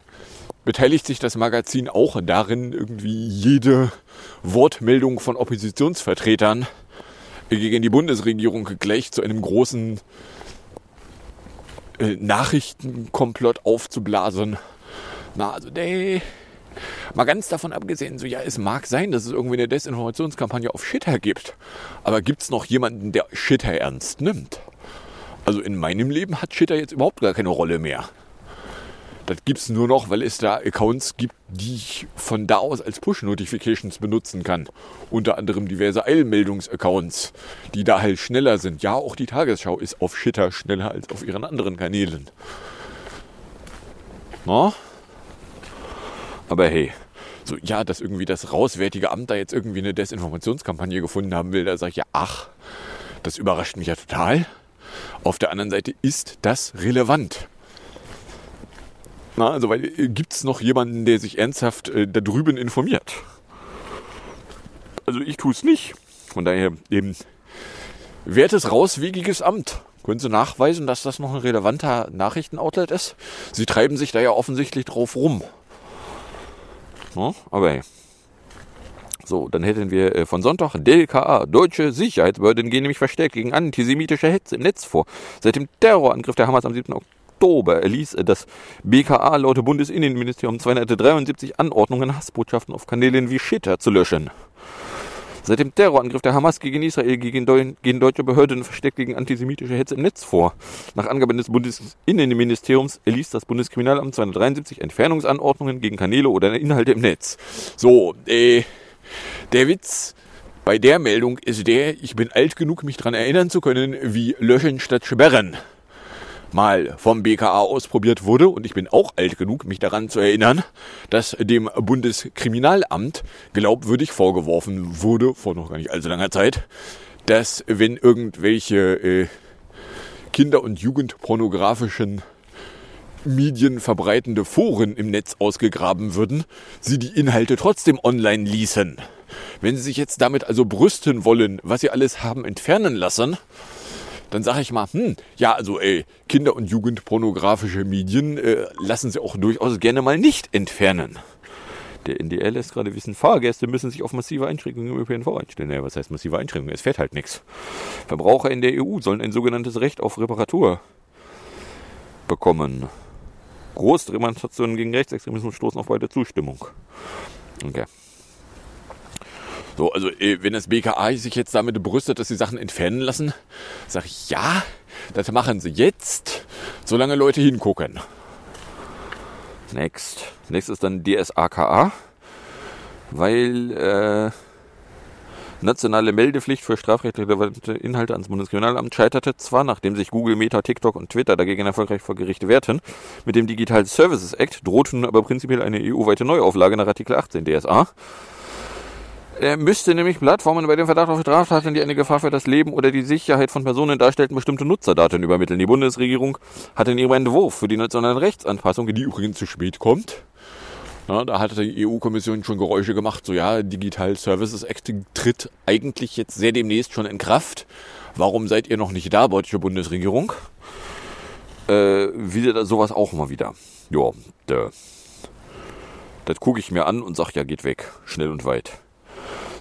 beteiligt sich das Magazin auch darin, irgendwie jede Wortmeldung von Oppositionsvertretern gegen die Bundesregierung gleich zu einem großen äh, Nachrichtenkomplott aufzublasen. Na, also der, mal ganz davon abgesehen, so ja, es mag sein, dass es irgendwie eine Desinformationskampagne auf Shitter gibt, aber gibt es noch jemanden, der Shitter ernst nimmt? Also in meinem Leben hat Shitter jetzt überhaupt gar keine Rolle mehr. Das gibt es nur noch, weil es da Accounts gibt, die ich von da aus als Push-Notifications benutzen kann. Unter anderem diverse Eilmeldungs-Accounts, die da halt schneller sind. Ja, auch die Tagesschau ist auf Shitter schneller als auf ihren anderen Kanälen. Na? Aber hey, so ja, dass irgendwie das Rauswärtige Amt da jetzt irgendwie eine Desinformationskampagne gefunden haben will, da sage ich ja, ach, das überrascht mich ja total. Auf der anderen Seite ist das relevant. Na, also, weil gibt es noch jemanden, der sich ernsthaft äh, da drüben informiert? Also, ich tue es nicht. Von daher, eben, wertes rauswegiges Amt. Können Sie nachweisen, dass das noch ein relevanter Nachrichtenoutlet ist? Sie treiben sich da ja offensichtlich drauf rum. Na, aber hey. So, dann hätten wir von Sonntag, D K A, deutsche Sicherheitsbehörden gehen nämlich verstärkt gegen antisemitische Hetze im Netz vor. Seit dem Terrorangriff der Hamas am siebten Oktober erließ das B K A laut Bundesinnenministerium zweihundertdreiundsiebzig Anordnungen, Hassbotschaften auf Kanälen wie Twitter zu löschen. Seit dem Terrorangriff der Hamas gegen Israel gehen deutsche Behörden verstärkt gegen antisemitische Hetze im Netz vor. Nach Angaben des Bundesinnenministeriums erließ das Bundeskriminalamt zweihundertdreiundsiebzig Entfernungsanordnungen gegen Kanäle oder Inhalte im Netz. So, äh, der Witz bei der Meldung ist der, ich bin alt genug, mich daran erinnern zu können, wie Löschen statt Sperren mal vom B K A ausprobiert wurde, und ich bin auch alt genug, mich daran zu erinnern, dass dem Bundeskriminalamt glaubwürdig vorgeworfen wurde, vor noch gar nicht allzu langer Zeit, dass wenn irgendwelche äh, Kinder- und Jugendpornografischen Medien verbreitende Foren im Netz ausgegraben würden, sie die Inhalte trotzdem online ließen. Wenn sie sich jetzt damit also brüsten wollen, was sie alles haben entfernen lassen, dann sage ich mal, hm, ja, also ey, Kinder- und Jugendpornografische Medien äh, lassen sie auch durchaus gerne mal nicht entfernen. Der N D R lässt gerade wissen, Fahrgäste müssen sich auf massive Einschränkungen im ÖPNV einstellen. Ja, was heißt massive Einschränkungen? Es fährt halt nichts. Verbraucher in der E U sollen ein sogenanntes Recht auf Reparatur bekommen. Große Demonstrationen gegen Rechtsextremismus stoßen auf weite Zustimmung. Okay. So, also wenn das B K A sich jetzt damit brüstet, dass sie Sachen entfernen lassen, sage ich, ja, das machen sie jetzt, solange Leute hingucken. Next. Next ist dann D S A K A, weil äh, nationale Meldepflicht für strafrelevante Inhalte ans Bundeskriminalamt scheiterte zwar, nachdem sich Google, Meta, TikTok und Twitter dagegen erfolgreich vor Gericht wehrten. Mit dem Digital Services Act droht nun aber prinzipiell eine E U-weite Neuauflage nach Artikel achtzehn D S A. Er müsste nämlich Plattformen bei dem Verdacht auf Straftaten, die eine Gefahr für das Leben oder die Sicherheit von Personen darstellten, bestimmte Nutzerdaten übermitteln. Die Bundesregierung hat in ihrem Entwurf für die nationale Rechtsanpassung, die übrigens zu spät kommt, na, da hatte die E U-Kommission schon Geräusche gemacht, so ja, Digital Services Act tritt eigentlich jetzt sehr demnächst schon in Kraft. Warum seid ihr noch nicht da, deutsche Bundesregierung? Äh, wieder sowas auch mal wieder. Ja, das gucke ich mir an und sag, ja, geht weg, schnell und weit.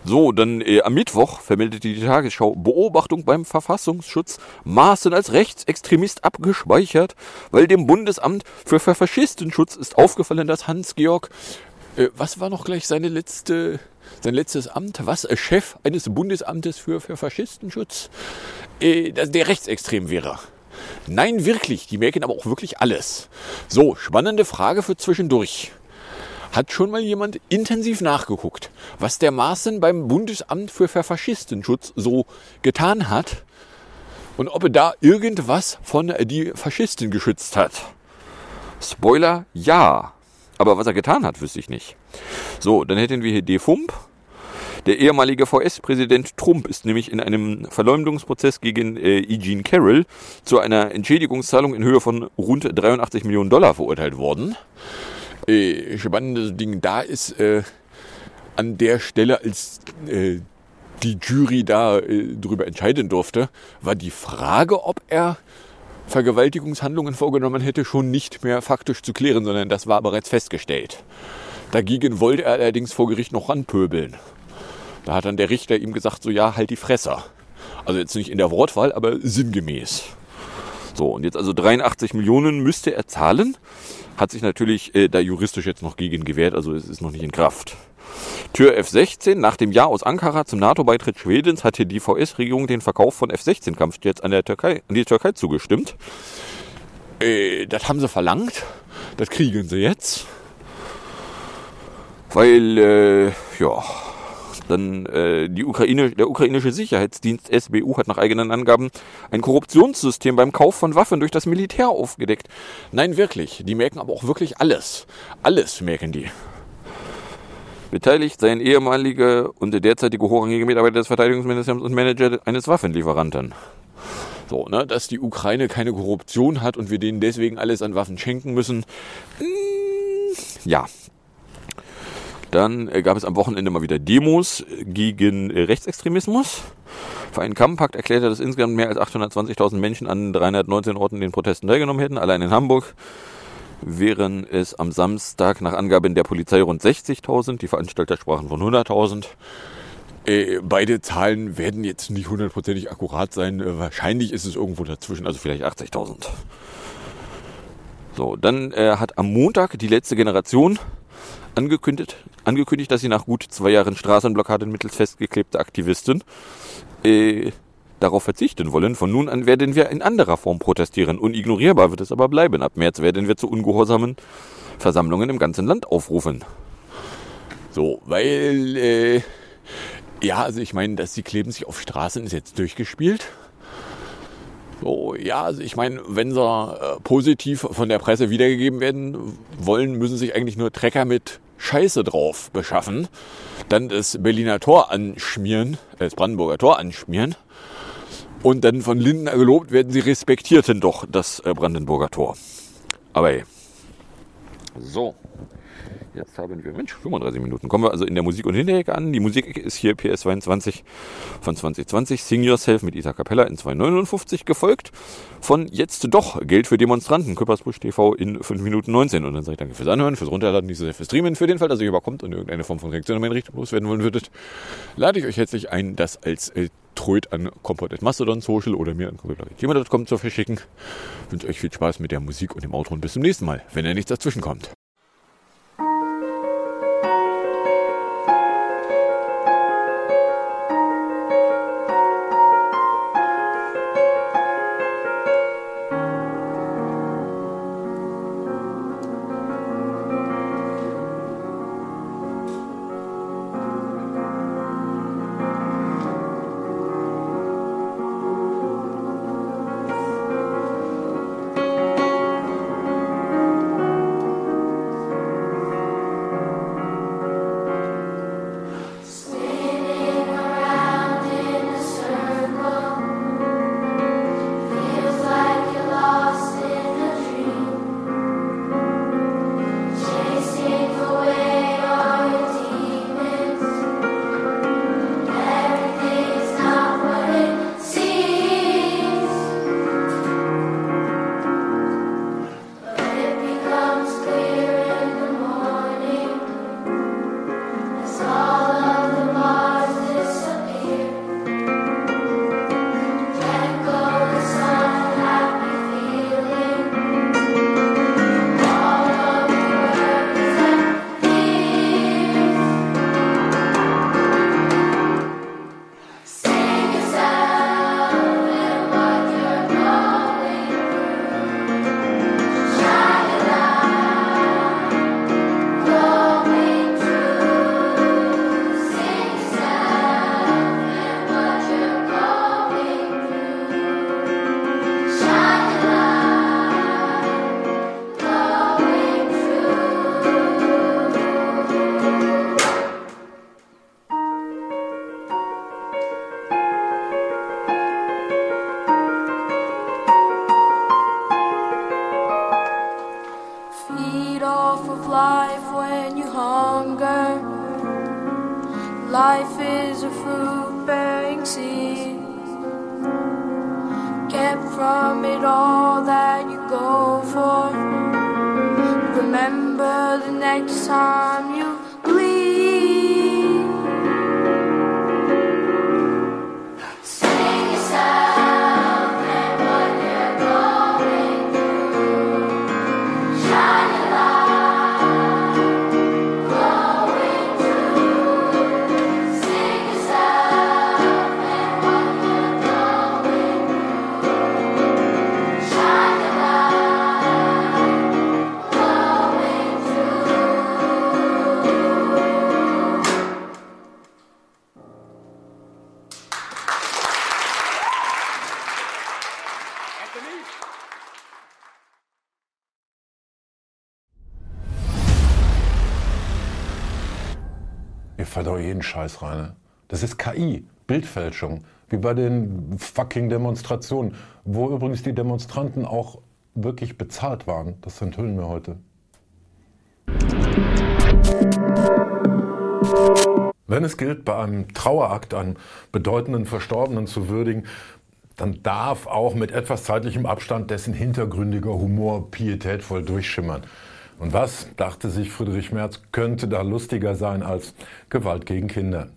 So, dann äh, am Mittwoch vermeldete die Tagesschau Beobachtung beim Verfassungsschutz, Maaßen als Rechtsextremist abgespeichert, weil dem Bundesamt für Faschistenschutz ist aufgefallen, dass Hans-Georg, äh, was war noch gleich seine letzte, sein letztes Amt, was, äh, Chef eines Bundesamtes für, für Faschistenschutz, äh, dass der rechtsextrem wäre. Nein, wirklich, die merken aber auch wirklich alles. So, spannende Frage für zwischendurch. Hat schon mal jemand intensiv nachgeguckt, was der Maaßen beim Bundesamt für Faschistenschutz so getan hat und ob er da irgendwas von die Faschisten geschützt hat? Spoiler, ja. Aber was er getan hat, wüsste ich nicht. So, dann hätten wir hier D F U M P. Der ehemalige V S-Präsident Trump ist nämlich in einem Verleumdungsprozess gegen äh, E. Jean Carroll zu einer Entschädigungszahlung in Höhe von rund dreiundachtzig Millionen Dollar verurteilt worden. Äh, spannendes Ding da ist, äh, an der Stelle, als äh, die Jury da äh, drüber entscheiden durfte, war die Frage, ob er Vergewaltigungshandlungen vorgenommen hätte, schon nicht mehr faktisch zu klären, sondern das war bereits festgestellt. Dagegen wollte er allerdings vor Gericht noch ranpöbeln. Da hat dann der Richter ihm gesagt, so ja, halt die Fresse. Also jetzt nicht in der Wortwahl, aber sinngemäß. So, und jetzt also dreiundachtzig Millionen müsste er zahlen. Hat sich natürlich äh, da juristisch jetzt noch gegen gewehrt, also es ist noch nicht in Kraft. Tür F sechzehn. Nach dem Ja aus Ankara zum NATO-Beitritt Schwedens hat die V S-Regierung den Verkauf von F sechzehn Kampfjets an, der Türkei, an die Türkei zugestimmt. Äh, das haben sie verlangt. Das kriegen sie jetzt. Weil, äh, ja... Dann äh, die Ukraine, der ukrainische Sicherheitsdienst S B U hat nach eigenen Angaben ein Korruptionssystem beim Kauf von Waffen durch das Militär aufgedeckt. Nein, wirklich. Die merken aber auch wirklich alles. Alles merken die. Beteiligt seien ehemalige und derzeitige hochrangige Mitarbeiter des Verteidigungsministeriums und Manager eines Waffenlieferanten. So, ne, dass die Ukraine keine Korruption hat und wir denen deswegen alles an Waffen schenken müssen. Ja. Dann gab es am Wochenende mal wieder Demos gegen Rechtsextremismus. Verein Campact erklärte, dass insgesamt mehr als achthundertzwanzigtausend Menschen an dreihundertneunzehn Orten den Protesten teilgenommen hätten, allein in Hamburg. wären es am Samstag nach Angaben der Polizei rund sechzigtausend. Die Veranstalter sprachen von hunderttausend. Äh, beide Zahlen werden jetzt nicht hundertprozentig akkurat sein. Äh, wahrscheinlich ist es irgendwo dazwischen, also vielleicht achtzigtausend. So, dann äh, hat am Montag die letzte Generation angekündigt, angekündigt, dass sie nach gut zwei Jahren Straßenblockade mittels festgeklebter Aktivisten äh, darauf verzichten wollen. Von nun an werden wir in anderer Form protestieren. Unignorierbar wird es aber bleiben. Ab März werden wir zu ungehorsamen Versammlungen im ganzen Land aufrufen. So, weil, äh, ja, also ich meine, dass sie kleben sich auf Straßen ist jetzt durchgespielt. So, ja, also ich meine, wenn sie äh, positiv von der Presse wiedergegeben werden wollen, müssen sich eigentlich nur Trecker mit Scheiße drauf beschaffen, dann das Berliner Tor anschmieren, äh, das Brandenburger Tor anschmieren und dann von Lindner gelobt werden, sie respektierten doch das äh, Brandenburger Tor. Aber hey. So, jetzt haben wir, Mensch, fünfunddreißig Minuten. Kommen wir also in der Musik- und Hinterecke an. Die Musik ist hier P S zweiundzwanzig von zwanzig zwanzig, Sing Yourself mit Isa Capella in zwei neunundfünfzig, gefolgt von Jetzt doch, Geld für Demonstranten, Küppersbusch T V in fünf Minuten neunzehn. Und dann sage ich danke fürs Anhören, fürs Runterladen, nicht so sehr fürs Streamen. Für den Fall, dass ihr überkommt und irgendeine Form von Reaktion an meinen Richtung loswerden wollen würdet, lade ich euch herzlich ein, das als äh, Troid an kompott at mastodon punkt social oder mir an kompott punkt gmail punkt com zu verschicken. Ich wünsche euch viel Spaß mit der Musik und dem Outro und bis zum nächsten Mal, wenn er nichts dazwischen kommt. Fällt doch jeden Scheiß rein. Das ist K I, Bildfälschung, wie bei den fucking Demonstrationen, wo übrigens die Demonstranten auch wirklich bezahlt waren. Das enthüllen wir heute. Wenn es gilt, bei einem Trauerakt einen bedeutenden Verstorbenen zu würdigen, dann darf auch mit etwas zeitlichem Abstand dessen hintergründiger Humor pietätvoll durchschimmern. Und was, dachte sich Friedrich Merz, könnte da lustiger sein als Gewalt gegen Kinder?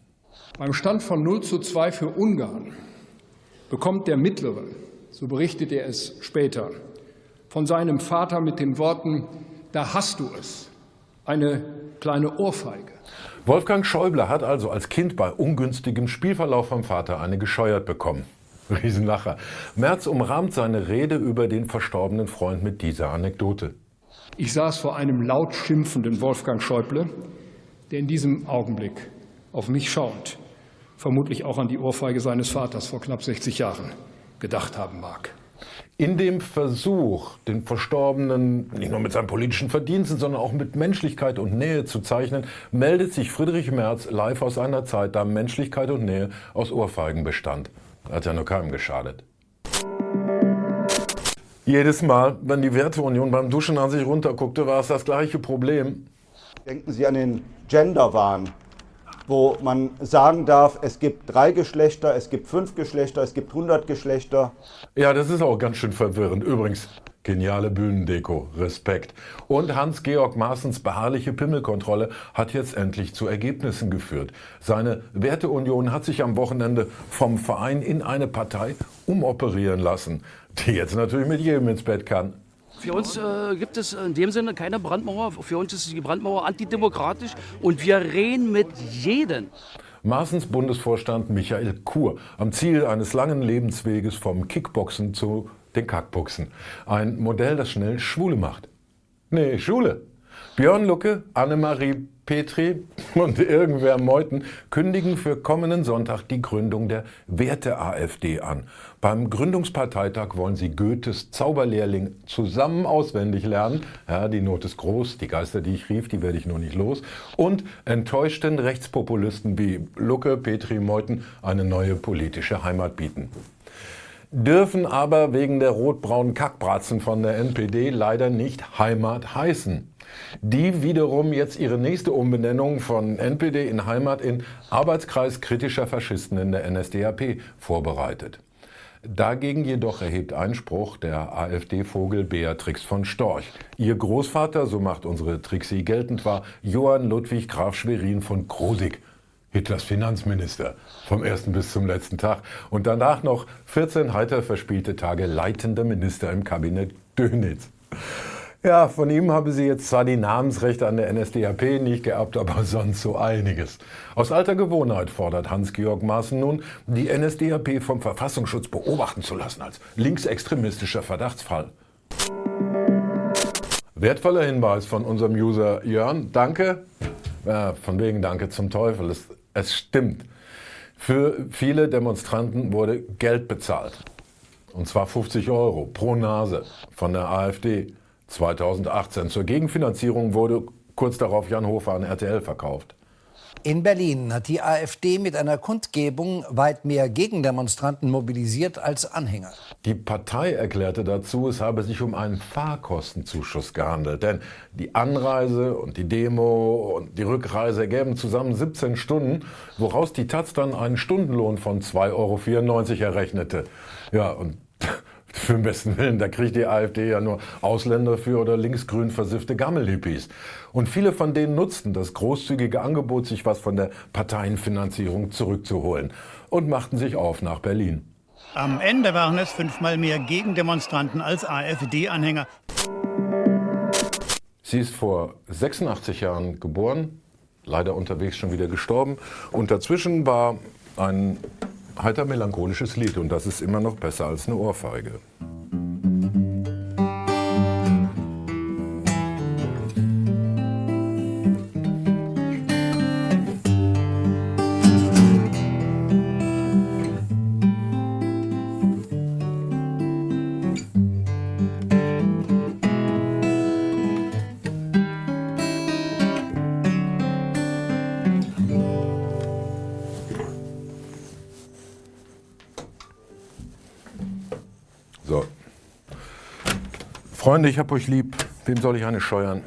Beim Stand von null zu zwei für Ungarn bekommt der Mittlere, so berichtet er es später, von seinem Vater mit den Worten, da hast du es, eine kleine Ohrfeige. Wolfgang Schäuble hat also als Kind bei ungünstigem Spielverlauf vom Vater eine gescheuert bekommen. Riesenlacher. Merz umrahmt seine Rede über den verstorbenen Freund mit dieser Anekdote. Ich saß vor einem laut schimpfenden Wolfgang Schäuble, der in diesem Augenblick auf mich schauend, vermutlich auch an die Ohrfeige seines Vaters vor knapp sechzig Jahren gedacht haben mag. In dem Versuch, den Verstorbenen nicht nur mit seinen politischen Verdiensten, sondern auch mit Menschlichkeit und Nähe zu zeichnen, meldet sich Friedrich Merz live aus einer Zeit, da Menschlichkeit und Nähe aus Ohrfeigen bestand. Hat ja nur keinem geschadet. Jedes Mal, wenn die Werteunion beim Duschen an sich runterguckte, war es das gleiche Problem. Denken Sie an den Genderwahn, wo man sagen darf, es gibt drei Geschlechter, es gibt fünf Geschlechter, es gibt hundert Geschlechter. Ja, das ist auch ganz schön verwirrend. Übrigens, geniale Bühnendeko, Respekt. Und Hans-Georg Maaßens beharrliche Pimmelkontrolle hat jetzt endlich zu Ergebnissen geführt. Seine Werteunion hat sich am Wochenende vom Verein in eine Partei umoperieren lassen, die jetzt natürlich mit jedem ins Bett kann. Für uns äh, gibt es in dem Sinne keine Brandmauer. Für uns ist die Brandmauer antidemokratisch und wir reden mit jedem. Maaßens Bundesvorstand Michael Kur am Ziel eines langen Lebensweges vom Kickboxen zu den Kackboxen. Ein Modell, das schnell Schwule macht. Nee, Schwule. Björn Lucke, Annemarie Petri und irgendwer Meuthen kündigen für kommenden Sonntag die Gründung der Werte-AfD an. Beim Gründungsparteitag wollen sie Goethes Zauberlehrling zusammen auswendig lernen. Ja, die Not ist groß, die Geister, die ich rief, die werde ich nur nicht los. Und enttäuschten Rechtspopulisten wie Lucke, Petri, Meuthen eine neue politische Heimat bieten. Dürfen aber wegen der rot-braunen Kackbratzen von der N P D leider nicht Heimat heißen. Die wiederum jetzt ihre nächste Umbenennung von N P D in Heimat in Arbeitskreis kritischer Faschisten in der N S D A P vorbereitet. Dagegen jedoch erhebt Einspruch der AfD-Vogel Beatrix von Storch. Ihr Großvater, so macht unsere Trixie geltend, war Johann Ludwig Graf Schwerin von Krosigk, Hitlers Finanzminister, vom ersten bis zum letzten Tag. Und danach noch vierzehn heiter verspielte Tage leitender Minister im Kabinett Dönitz. Ja, von ihm habe sie jetzt zwar die Namensrechte an der N S D A P nicht geerbt, aber sonst so einiges. Aus alter Gewohnheit fordert Hans-Georg Maaßen nun, die N S D A P vom Verfassungsschutz beobachten zu lassen als linksextremistischer Verdachtsfall. Wertvoller Hinweis von unserem User Jörn. Danke. Ja, von wegen Danke zum Teufel. Es, es stimmt. Für viele Demonstranten wurde Geld bezahlt. Und zwar fünfzig Euro pro Nase von der AfD. zweitausendachtzehn zur Gegenfinanzierung wurde kurz darauf Jan Hofer an R T L verkauft. In Berlin hat die AfD mit einer Kundgebung weit mehr Gegendemonstranten mobilisiert als Anhänger. Die Partei erklärte dazu, es habe sich um einen Fahrkostenzuschuss gehandelt. Denn die Anreise und die Demo und die Rückreise ergäben zusammen siebzehn Stunden, woraus die Taz dann einen Stundenlohn von zwei Euro vierundneunzig errechnete. Ja, und für den besten Willen, da kriegt die AfD ja nur Ausländer für oder linksgrün versiffte Gammelhippies. Und viele von denen nutzten das großzügige Angebot, sich was von der Parteienfinanzierung zurückzuholen und machten sich auf nach Berlin. Am Ende waren es fünfmal mehr Gegendemonstranten als AfD-Anhänger. Sie ist vor sechsundachtzig Jahren geboren, leider unterwegs schon wieder gestorben. Und dazwischen war ein heiter melancholisches Lied, und das ist immer noch besser als eine Ohrfeige. Freunde, ich hab euch lieb. Wem soll ich eine scheuern?